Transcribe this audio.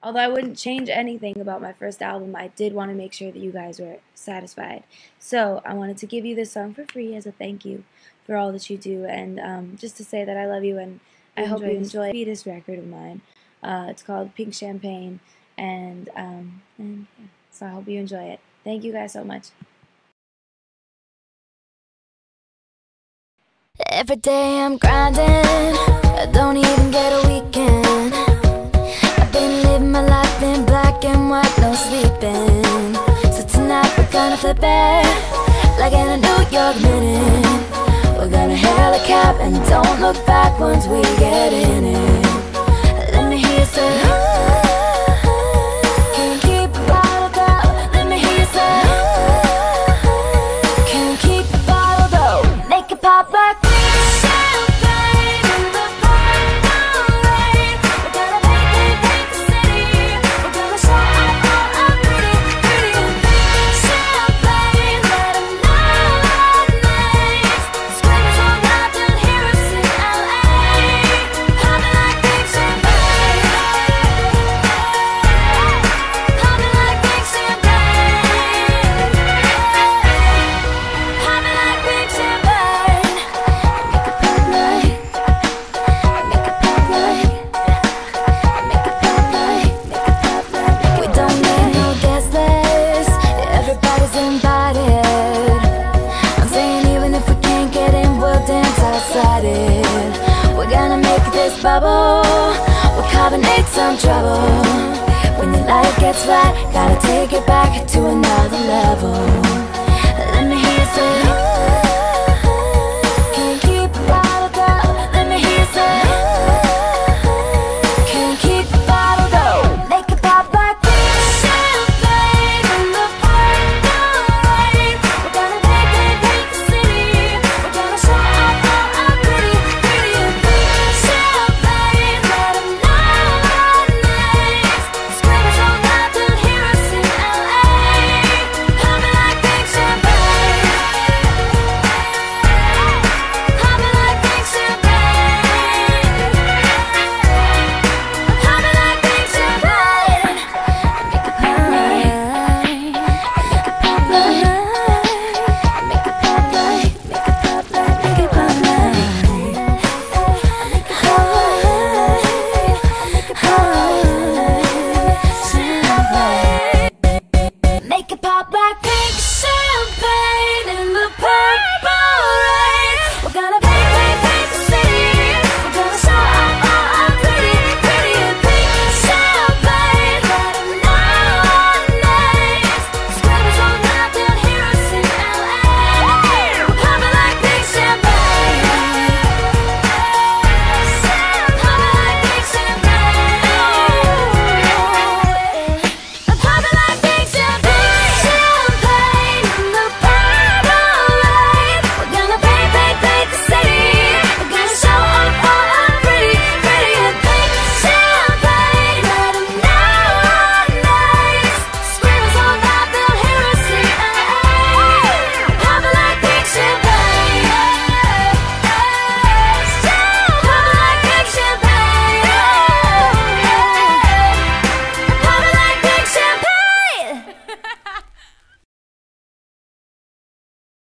Although I wouldn't change anything about my first album, I did want to make sure that you guys were satisfied. So I wanted to give you this song for free as a thank you for all that you do, and just to say that I love you and I hope you enjoy this record of mine. It's called Pink Champagne, and yeah, so I hope you enjoy it. Thank you guys so much. Every day I'm grinding, I don't even get a weekend. Flip it like in a New York minute. We're gonna hail a cab and don't look back once we get in it. Let me hear you say, can't keep your bottled up. Let me hear you say, can't keep your bottled up. Make it pop like bubble, we'll carbonate some trouble. When the light gets flat, gotta take it back to another level. Let me hear you say